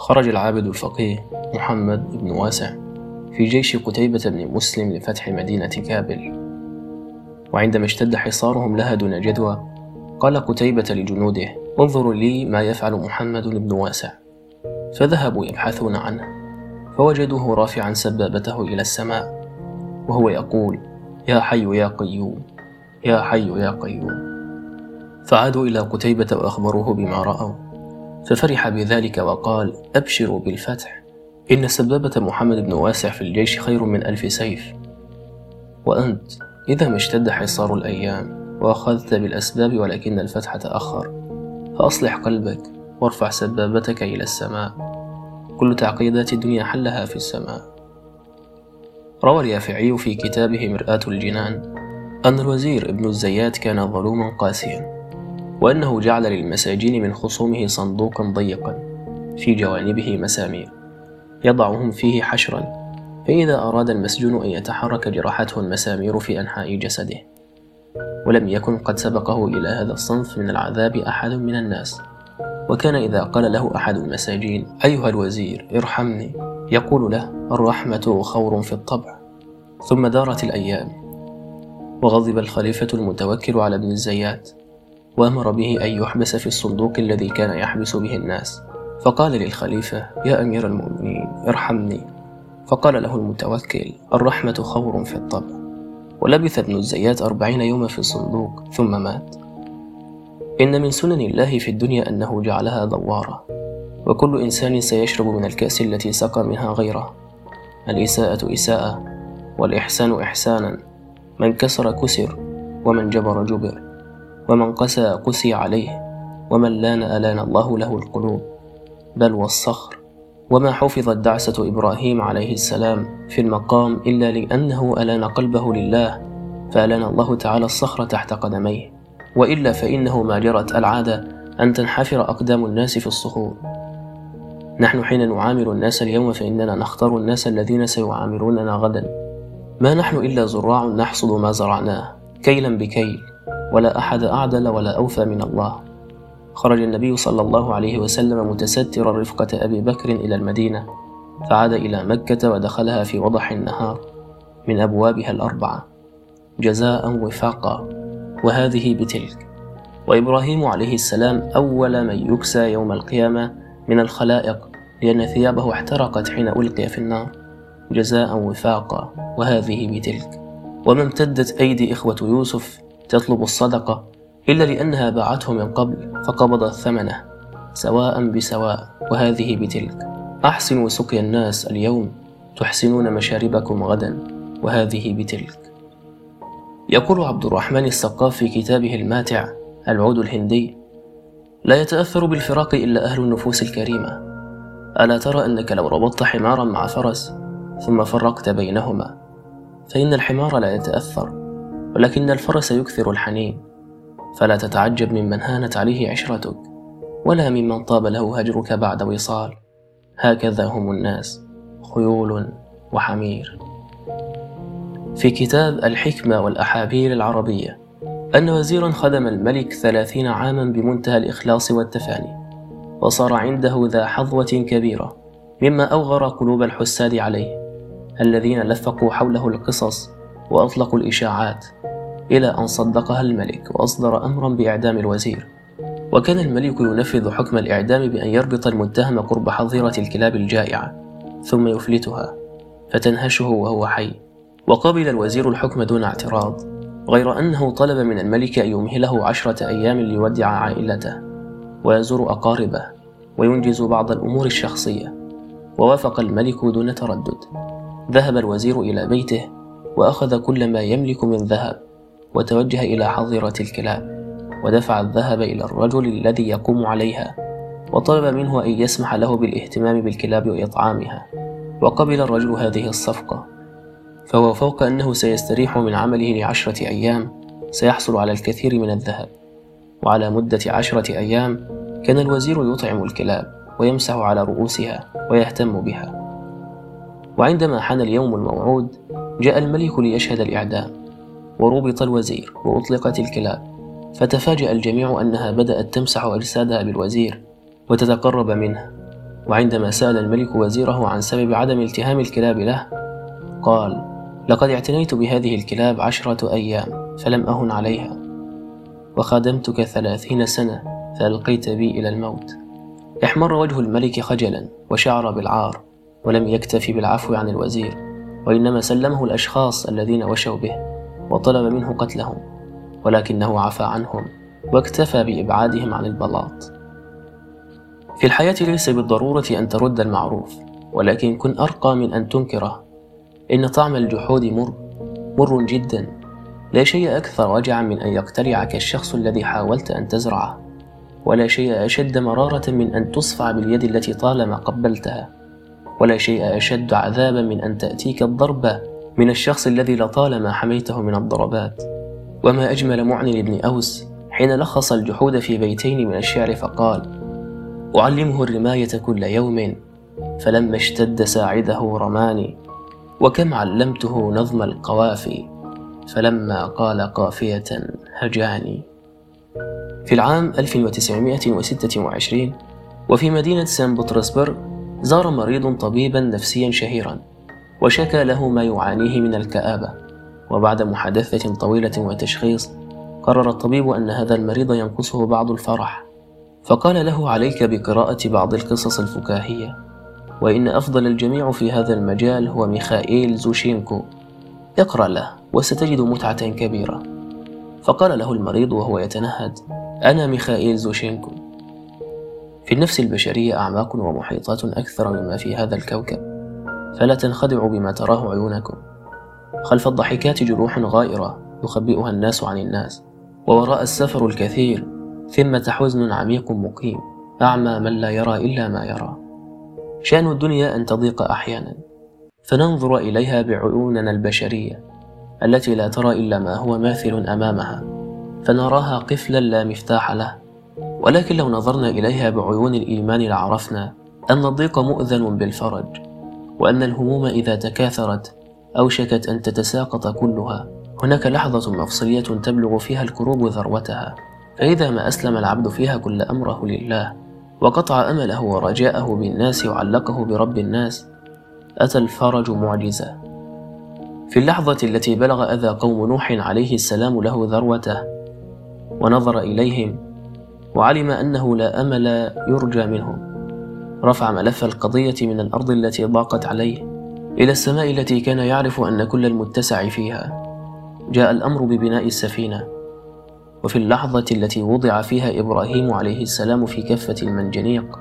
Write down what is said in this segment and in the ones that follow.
خرج العابد الفقيه محمد بن واسع في جيش قتيبة بن مسلم لفتح مدينة كابل، وعندما اشتد حصارهم لها دون جدوى قال قتيبة لجنوده: انظروا لي ما يفعل محمد بن واسع. فذهبوا يبحثون عنه فوجدوه رافعا سبابته إلى السماء وهو يقول: يا حي يا قيوم، يا حي يا قيوم. فعادوا إلى قتيبة وأخبروه بما رأوا، ففرح بذلك وقال: أبشروا بالفتح، إن سبابة محمد بن واسع في الجيش خير من 1000 سيف، وأنت إذا ما اشتد حصار الأيام وأخذت بالأسباب ولكن الفتح تأخر، فأصلح قلبك وارفع سبابتك إلى السماء، كل تعقيدات الدنيا حلها في السماء. روى اليافعي في كتابه مرآة الجنان أن الوزير ابن الزيات كان ظلوما قاسيا، وأنه جعل للمساجين من خصومه صندوقا ضيقا في جوانبه مسامير يضعهم فيه حشرا، فإذا أراد المسجون أن يتحرك جرحته المسامير في أنحاء جسده. ولم يكن قد سبقه إلى هذا الصنف من العذاب أحد من الناس، وكان إذا قال له أحد المساجين: أيها الوزير ارحمني، يقول له: الرحمة خور في الطبع. ثم دارت الأيام، وغضب الخليفة المتوكل على ابن الزيات وأمر به أن يحبس في الصندوق الذي كان يحبس به الناس، فقال للخليفة: يا أمير المؤمنين ارحمني. فقال له المتوكل: الرحمة خور في الطبع. ولبث ابن الزيات 40 يوما في الصندوق ثم مات. إن من سنن الله في الدنيا أنه جعلها دوارة، وكل إنسان سيشرب من الكأس التي سقى منها غيره. الإساءة إساءة، والإحسان إحسانا، من كسر كسر، ومن جبر جبر، ومن قسى قسي عليه، ومن لان ألان الله له القلوب. بل والصخر، وما حفظت دعسة إبراهيم عليه السلام في المقام إلا لأنه ألان قلبه لله، فألان الله تعالى الصخر تحت قدميه، وإلا فإنه ما جرت العادة أن تنحفر أقدام الناس في الصخور. نحن حين نعامل الناس اليوم فإننا نختار الناس الذين سيعاملوننا غدا. ما نحن إلا زراع نحصد ما زرعناه كيلا بكيل، ولا أحد أعدل ولا أوفى من الله. خرج النبي صلى الله عليه وسلم متسترا رفقة أبي بكر إلى المدينة، فعاد إلى مكة ودخلها في وضح النهار من أبوابها 4 جزاء وفاقا، وهذه بتلك. وإبراهيم عليه السلام أول من يكسى يوم القيامة من الخلائق، لأن ثيابه احترقت حين ألقي في النار، جزاء وفاقا، وهذه بتلك. وما امتدت أيدي إخوة يوسف تطلب الصدقة إلا لأنها باعته من قبل فقبضت ثمنه سواء بسواء، وهذه بتلك. أحسنوا سقي الناس اليوم تحسنون مشاربكم غدا، وهذه بتلك. يقول عبد الرحمن السقاف في كتابه الماتع العود الهندي: لا يتأثر بالفراق إلا أهل النفوس الكريمة. ألا ترى أنك لو ربطت حمارا مع فرس ثم فرقت بينهما، فإن الحمار لا يتأثر، ولكن الفرس يكثر الحنين، فلا تتعجب ممن هانت عليه عشرتك، ولا ممن طاب له هجرك بعد وصال. هكذا هم الناس، خيول وحمير. في كتاب الحكمة والأحابير العربية أن وزيرا خدم الملك 30 عاما بمنتهى الإخلاص والتفاني، وصار عنده ذا حظوة كبيرة، مما أوغر قلوب الحساد عليه الذين لفقوا حوله القصص وأطلقوا الإشاعات، إلى أن صدقها الملك وأصدر أمرا بإعدام الوزير. وكان الملك ينفذ حكم الإعدام بأن يربط المتهم قرب حظيرة الكلاب الجائعة ثم يفلتها فتنهشه وهو حي. وقبل الوزير الحكم دون اعتراض، غير أنه طلب من الملك أن يمهله 10 أيام ليودع عائلته ويزور أقاربه وينجز بعض الأمور الشخصية، ووافق الملك دون تردد. ذهب الوزير إلى بيته وأخذ كل ما يملك من ذهب، وتوجه إلى حظيرة الكلاب، ودفع الذهب إلى الرجل الذي يقوم عليها، وطلب منه أن يسمح له بالاهتمام بالكلاب وإطعامها، وقبل الرجل هذه الصفقة. فهو فوق أنه سيستريح من عمله ل10 أيام سيحصل على الكثير من الذهب. وعلى مدة 10 أيام كان الوزير يطعم الكلاب ويمسح على رؤوسها ويهتم بها. وعندما حان اليوم الموعود جاء الملك ليشهد الإعدام، وربط الوزير وأطلقت الكلاب، فتفاجأ الجميع أنها بدأت تمسح أجسادها بالوزير وتتقرب منه، وعندما سأل الملك وزيره عن سبب عدم التهام الكلاب له قال: لقد اعتنيت بهذه الكلاب 10 أيام فلم أهن عليها، وخدمتك 30 سنة فألقيت بي إلى الموت. احمر وجه الملك خجلا وشعر بالعار، ولم يكتفي بالعفو عن الوزير، وإنما سلمه الأشخاص الذين وشوا به وطلب منه قتلهم، ولكنه عفى عنهم واكتفى بإبعادهم عن البلاط. في الحياة ليس بالضرورة أن ترد المعروف، ولكن كن أرقى من أن تنكره. إن طعم الجحود مر جدا، لا شيء أكثر وجعا من أن يقتلعك الشخص الذي حاولت أن تزرعه، ولا شيء أشد مرارة من أن تصفع باليد التي طالما قبلتها، ولا شيء أشد عذابا من أن تأتيك الضربة من الشخص الذي لطالما حميته من الضربات. وما أجمل معن بن أوس حين لخص الجحود في بيتين من الشعر فقال: أعلمه الرماية كل يوم، فلما اشتد ساعده رماني، وكم علمته نظم القوافي، فلما قال قافية هجاني. في العام 1926 وفي مدينة سان بطرسبرغ زار مريض طبيبا نفسيا شهيرا، وشكى له ما يعانيه من الكآبة. وبعد محادثة طويلة وتشخيص قرر الطبيب أن هذا المريض ينقصه بعض الفرح، فقال له: عليك بقراءة بعض القصص الفكاهية، وإن أفضل الجميع في هذا المجال هو ميخائيل زوشينكو، اقرأ له وستجد متعة كبيرة. فقال له المريض وهو يتنهد: أنا ميخائيل زوشينكو. في النفس البشرية أعماق ومحيطات أكثر مما في هذا الكوكب، فلا تنخدعوا بما تراه عيونكم. خلف الضحكات جروح غائرة يخبئها الناس عن الناس، ووراء السفر الكثير ثمة حزن عميق مقيم، أعمى من لا يرى إلا ما يرى. شأن الدنيا أن تضيق أحيانا، فننظر إليها بعيوننا البشرية التي لا ترى إلا ما هو ماثل أمامها، فنراها قفلا لا مفتاح له. ولكن لو نظرنا إليها بعيون الإيمان لعرفنا أن الضيق مؤذن بالفرج، وأن الهموم إذا تكاثرت أوشكت أن تتساقط كلها. هناك لحظة مفصلية تبلغ فيها الكروب ذروتها، فإذا ما أسلم العبد فيها كل أمره لله، وقطع أمله ورجاءه بالناس وعلقه برب الناس، أتى الفرج معجزة. في اللحظة التي بلغ أذى قوم نوح عليه السلام له ذروته، ونظر إليهم وعلم أنه لا أمل يرجى منهم، رفع ملف القضية من الأرض التي ضاقت عليه إلى السماء التي كان يعرف أن كل المتسع فيها. جاء الأمر ببناء السفينة، وفي اللحظة التي وضع فيها إبراهيم عليه السلام في كفة المنجنيق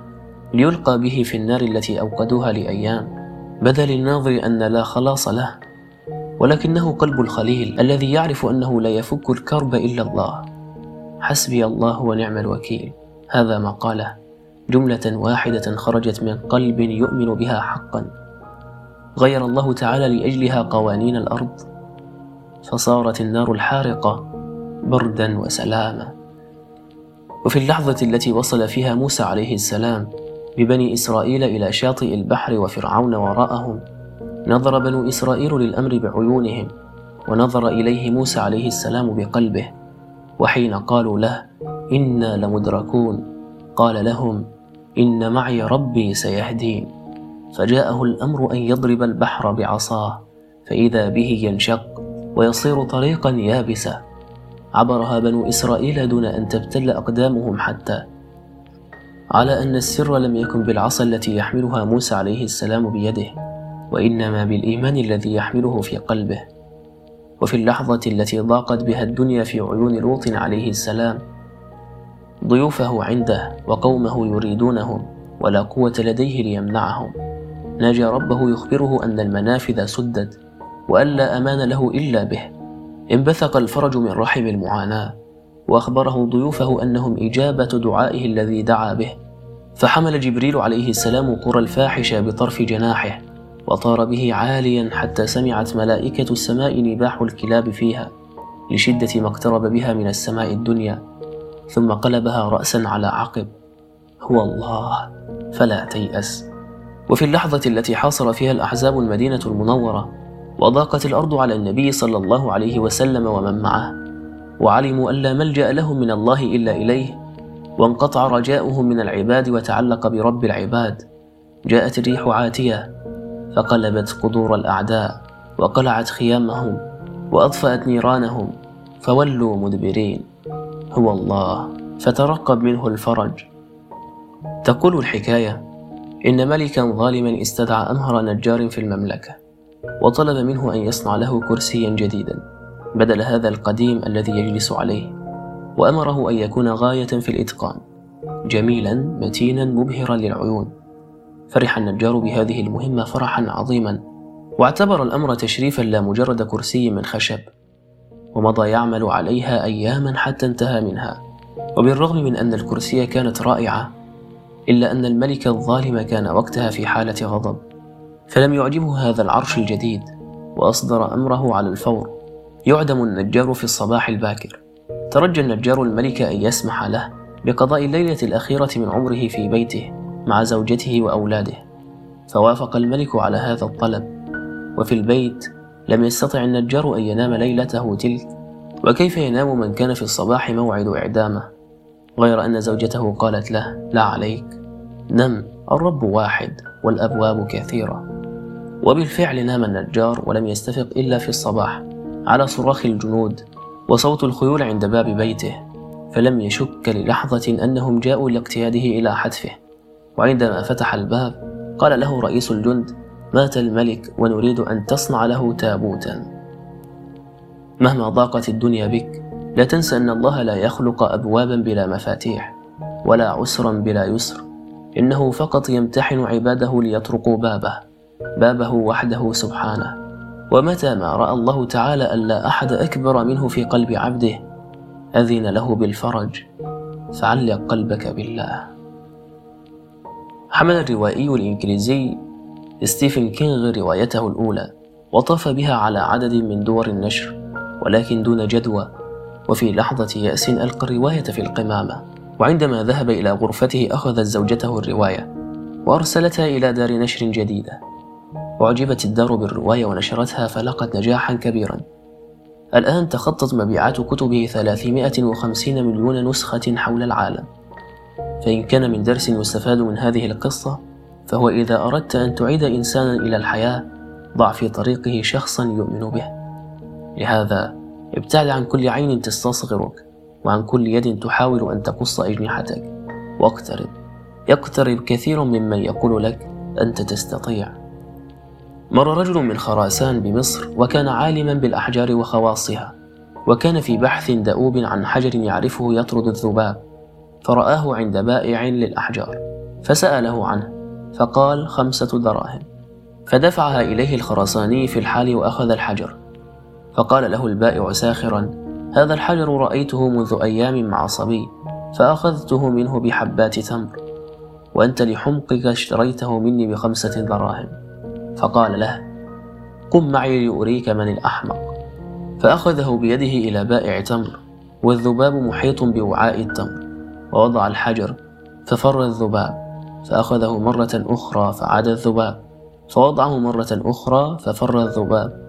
ليلقى به في النار التي أوقدوها لأيام، بدا للناظر أن لا خلاص له، ولكنه قلب الخليل الذي يعرف أنه لا يفك الكرب إلا الله. حسبي الله ونعم الوكيل، هذا ما قاله، جملة واحدة خرجت من قلب يؤمن بها حقا. غير الله تعالى لأجلها قوانين الأرض، فصارت النار الحارقة بردا وسلاما. وفي اللحظة التي وصل فيها موسى عليه السلام ببني إسرائيل إلى شاطئ البحر وفرعون وراءهم، نظر بنو إسرائيل للأمر بعيونهم، ونظر إليه موسى عليه السلام بقلبه. وحين قالوا له: إنا لمدركون، قال لهم: إن معي ربي سيهدين. فجاءه الأمر أن يضرب البحر بعصاه، فإذا به ينشق ويصير طريقا يابسة، عبرها بنو إسرائيل دون أن تبتل أقدامهم حتى. على أن السر لم يكن بالعصا التي يحملها موسى عليه السلام بيده، وإنما بالإيمان الذي يحمله في قلبه. وفي اللحظة التي ضاقت بها الدنيا في عيون لوط عليه السلام، ضيوفه عنده وقومه يريدونهم، ولا قوة لديه ليمنعهم، ناجى ربه يخبره أن المنافذ سدت وأن لا أمان له إلا به. انبثق الفرج من رحم المعاناة، وأخبره ضيوفه أنهم إجابة دعائه الذي دعا به. فحمل جبريل عليه السلام قرى الفاحشة بطرف جناحه، وطار به عاليا حتى سمعت ملائكة السماء نباح الكلاب فيها لشدة ما اقترب بها من السماء الدنيا، ثم قلبها رأسا على عقب. هو الله فلا تيأس. وفي اللحظة التي حاصر فيها الأحزاب المدينة المنورة، وضاقت الأرض على النبي صلى الله عليه وسلم ومن معه، وعلموا أن لا ملجأ لهم من الله إلا إليه، وانقطع رجاؤهم من العباد وتعلق برب العباد، جاءت الريح عاتية فقلبت قدور الأعداء وقلعت خيامهم وأطفأت نيرانهم فولوا مدبرين. هو الله فترقب منه الفرج. تقول الحكاية إن ملكا ظالما استدعى أمهر نجار في المملكة وطلب منه أن يصنع له كرسيا جديدا بدل هذا القديم الذي يجلس عليه، وأمره أن يكون غاية في الإتقان، جميلا متينا مبهرا للعيون. فرح النجار بهذه المهمة فرحا عظيما، واعتبر الأمر تشريفا لا مجرد كرسي من خشب، ومضى يعمل عليها أياما حتى انتهى منها. وبالرغم من أن الكرسي كانت رائعة، إلا أن الملك الظالم كان وقتها في حالة غضب، فلم يعجبه هذا العرش الجديد، وأصدر أمره على الفور. يعدم النجار في الصباح الباكر. ترجى النجار الملك أن يسمح له بقضاء الليلة الأخيرة من عمره في بيته مع زوجته وأولاده، فوافق الملك على هذا الطلب. وفي البيت لم يستطع النجار أن ينام ليلته تلك، وكيف ينام من كان في الصباح موعد إعدامه؟ غير أن زوجته قالت له: لا عليك، نم، الرب واحد والأبواب كثيرة. وبالفعل نام النجار، ولم يستفق إلا في الصباح على صراخ الجنود وصوت الخيول عند باب بيته، فلم يشك للحظة أنهم جاءوا لاقتياده إلى حتفه. وعندما فتح الباب قال له رئيس الجند: مات الملك ونريد أن تصنع له تابوتا. مهما ضاقت الدنيا بك، لا تنسى أن الله لا يخلق أبوابا بلا مفاتيح، ولا عسرا بلا يسر. إنه فقط يمتحن عباده ليطرقوا بابه وحده سبحانه. ومتى ما رأى الله تعالى ألا أحد أكبر منه في قلب عبده، أذن له بالفرج. فعلق قلبك بالله. حمل الروائي الإنجليزي ستيفن كينغ روايته الأولى وطاف بها على عدد من دور النشر، ولكن دون جدوى. وفي لحظة يأس ألقى الرواية في القمامة، وعندما ذهب إلى غرفته أخذت زوجته الرواية وأرسلتها إلى دار نشر جديدة. أعجبت الدار بالرواية ونشرتها، فلقت نجاحا كبيرا. الآن تخطت مبيعات كتبه 350 مليون نسخة حول العالم. فإن كان من درس يستفاد من هذه القصة، فهو إذا أردت أن تعيد إنسانا إلى الحياة، ضع في طريقه شخصا يؤمن به. لهذا ابتعد عن كل عين تستصغرك، وعن كل يد تحاول أن تقص أجنحتك، واقترب. يقترب كثير ممن يقول لك: أنت تستطيع. مر رجل من خراسان بمصر، وكان عالما بالأحجار وخواصها، وكان في بحث دؤوب عن حجر يعرفه يطرد الذباب، فرآه عند بائع للأحجار فسأله عنه، فقال: 5 دراهم. فدفعها إليه الخراساني في الحال وأخذ الحجر. فقال له البائع ساخرا: هذا الحجر رأيته منذ أيام مع صبي، فأخذته منه بحبات تمر، وأنت لحمقك اشتريته مني ب5 دراهم. فقال له: قم معي لأريك من الأحمق. فأخذه بيده إلى بائع تمر، والذباب محيط بوعاء التمر، ووضع الحجر ففر الذباب. فأخذه مرة أخرى فعاد الذباب، فوضعه مرة أخرى ففر الذباب.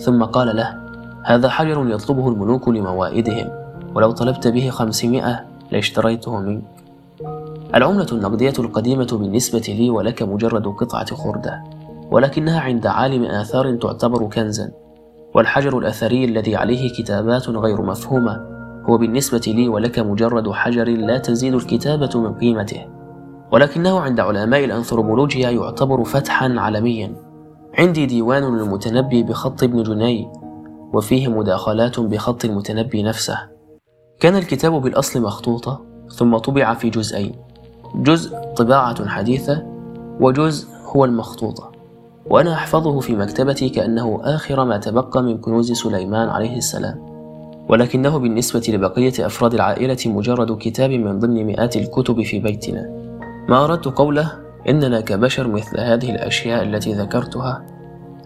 ثم قال له: هذا حجر يطلبه الملوك لموائدهم، ولو طلبت به 500 لاشتريته منك. العملة النقدية القديمة بالنسبة لي ولك مجرد قطعة خردة، ولكنها عند عالم آثار تعتبر كنزا. والحجر الأثري الذي عليه كتابات غير مفهومة هو بالنسبة لي ولك مجرد حجر لا تزيد الكتابة من قيمته، ولكنه عند علماء الأنثروبولوجيا يعتبر فتحا عالميا. عندي ديوان للمتنبي بخط ابن جني، وفيه مداخلات بخط المتنبي نفسه. كان الكتاب بالأصل مخطوطة، ثم طبع في جزئين: جزء طباعة حديثة، وجزء هو المخطوطة. وأنا أحفظه في مكتبتي كأنه آخر ما تبقى من كنوز سليمان عليه السلام، ولكنه بالنسبة لبقية أفراد العائلة مجرد كتاب من ضمن مئات الكتب في بيتنا. ما أردت قوله إننا كبشر مثل هذه الأشياء التي ذكرتها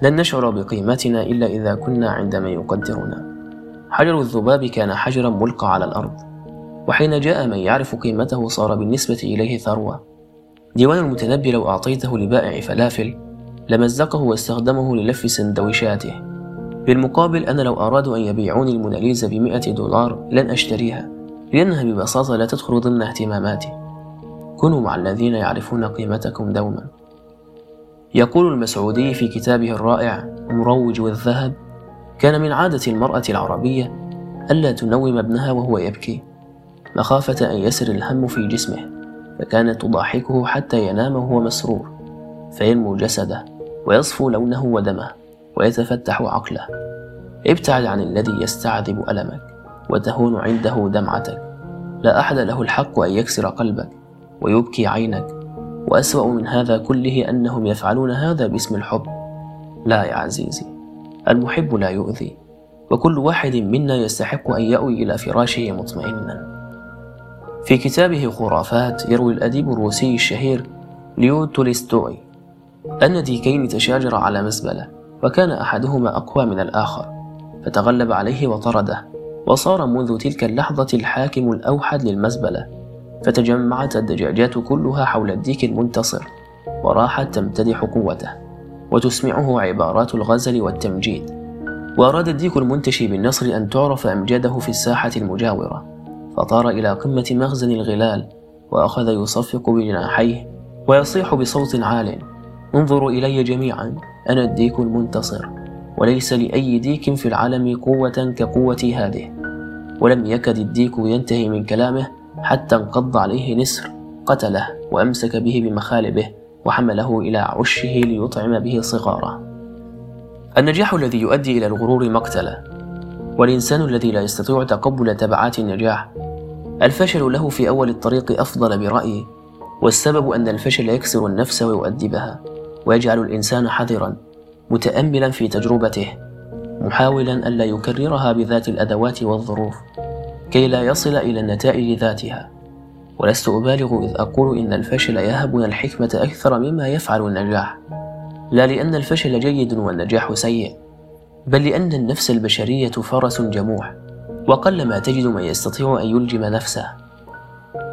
لن نشعر بقيمتنا إلا إذا كنا عندما يقدرنا. حجر الذباب كان حجرا ملقى على الأرض، وحين جاء من يعرف قيمته صار بالنسبة إليه ثروة. ديوان المتنبي لو أعطيته لبائع فلافل لمزقه واستخدمه للف سندويشاته. بالمقابل أنا لو أرادوا أن يبيعوني الموناليزا ب$100 لن أشتريها، لأنها ببساطة لا تدخل ضمن اهتماماتي. كونوا مع الذين يعرفون قيمتكم دوما، يقول المسعودي في كتابه الرائع مروج والذهب: كان من عادة المرأة العربية ألا تنوم ابنها وهو يبكي مخافة أن يسر الهم في جسمه، فكانت تضاحكه حتى ينام وهو مسرور، فينمو جسده ويصفو لونه ودمه ويتفتح عقله. ابتعد عن الذي يستعذب ألمك وتهون عنده دمعتك. لا أحد له الحق أن يكسر قلبك ويبكي عينك. وأسوأ من هذا كله أنهم يفعلون هذا باسم الحب. لا يا عزيزي، المحب لا يؤذي، وكل واحد منا يستحق أن يأوي إلى فراشه مطمئنا. في كتابه خرافات يروي الأديب الروسي الشهير ليو تولستوي أن ديكين تشاجر على مزبلة، وكان أحدهما أقوى من الآخر فتغلب عليه وطرده، وصار منذ تلك اللحظة الحاكم الأوحد للمزبلة، فتجمعت الدجاجات كلها حول الديك المنتصر وراحت تمتدح قوته وتسمعه عبارات الغزل والتمجيد. وأراد الديك المنتشي بالنصر أن تعرف أمجاده في الساحة المجاورة، فطار إلى قمة مخزن الغلال وأخذ يصفق بجناحيه ويصيح بصوت عال: انظروا إلي جميعا، أنا الديك المنتصر، وليس لأي ديك في العالم قوة كقوتي هذه. ولم يكد الديك ينتهي من كلامه حتى انقض عليه نسر قتله وأمسك به بمخالبه وحمله إلى عشه ليطعم به صغاره. النجاح الذي يؤدي إلى الغرور مقتله، والإنسان الذي لا يستطيع تقبل تبعات النجاح. الفشل له في أول الطريق أفضل برأيي، والسبب أن الفشل يكسر النفس ويؤدبها، ويجعل الإنسان حذراً متأملا في تجربته، محاولا ألا يكررها بذات الأدوات والظروف كي لا يصل إلى النتائج ذاتها. ولست أبالغ إذ أقول إن الفشل يهبنا الحكمة أكثر مما يفعل النجاح، لا لأن الفشل جيد والنجاح سيء، بل لأن النفس البشرية فرس جموح، وقلما تجد من يستطيع أن يلجم نفسه.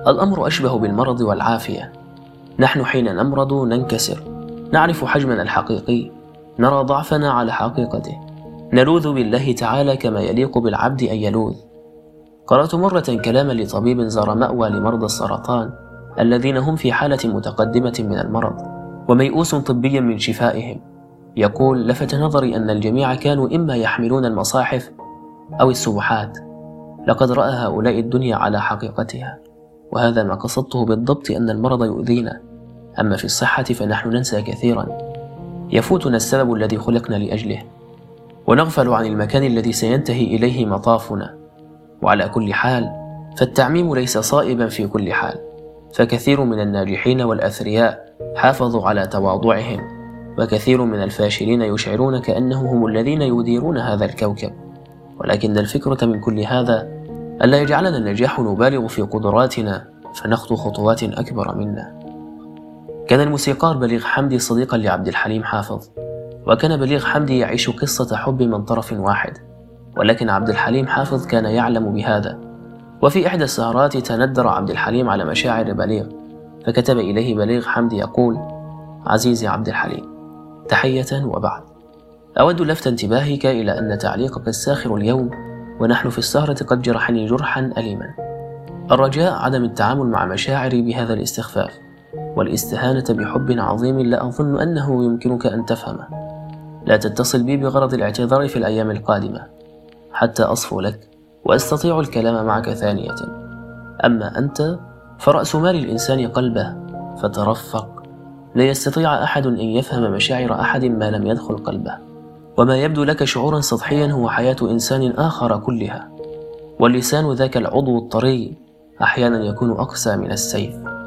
الأمر أشبه بالمرض والعافية، نحن حين نمرض ننكسر، نعرف حجمنا الحقيقي، نرى ضعفنا على حقيقته، نلوذ بالله تعالى كما يليق بالعبد أن يلوذ. قرأت مرة كلاما لطبيب زار مأوى لمرضى السرطان الذين هم في حالة متقدمة من المرض وميؤوس طبيا من شفائهم، يقول: لفت نظري أن الجميع كانوا إما يحملون المصاحف أو السبحات، لقد رأى هؤلاء الدنيا على حقيقتها. وهذا ما قصدته بالضبط، أن المرض يؤذينا، أما في الصحة فنحن ننسى كثيرا، يفوتنا السبب الذي خلقنا لأجله، ونغفل عن المكان الذي سينتهي إليه مطافنا. وعلى كل حال فالتعميم ليس صائبا في كل حال، فكثير من الناجحين والأثرياء حافظوا على تواضعهم، وكثير من الفاشلين يشعرون كأنهم هم الذين يديرون هذا الكوكب. ولكن الفكرة من كل هذا ألا يجعلنا النجاح نبالغ في قدراتنا فنخطو خطوات أكبر منا. كان الموسيقار بليغ حمدي صديقا لعبد الحليم حافظ، وكان بليغ حمدي يعيش قصة حب من طرف واحد، ولكن عبد الحليم حافظ كان يعلم بهذا. وفي إحدى السهرات تندر عبد الحليم على مشاعر بليغ، فكتب إليه بليغ حمدي يقول: عزيزي عبد الحليم، تحية وبعد، أود لفت انتباهك إلى أن تعليقك الساخر اليوم ونحن في السهرة قد جرحني جرحا أليما. الرجاء عدم التعامل مع مشاعري بهذا الاستخفاف والاستهانة بحب عظيم لا أظن أنه يمكنك أن تفهمه. لا تتصل بي بغرض الاعتذار في الأيام القادمة حتى أصفو لك وأستطيع الكلام معك ثانية. أما أنت فرأس مال الإنسان قلبه، فترفق، لا يستطيع أحد أن يفهم مشاعر أحد ما لم يدخل قلبه، وما يبدو لك شعورا سطحيا هو حياة إنسان آخر كلها. واللسان ذاك العضو الطري أحيانا يكون أقسى من السيف.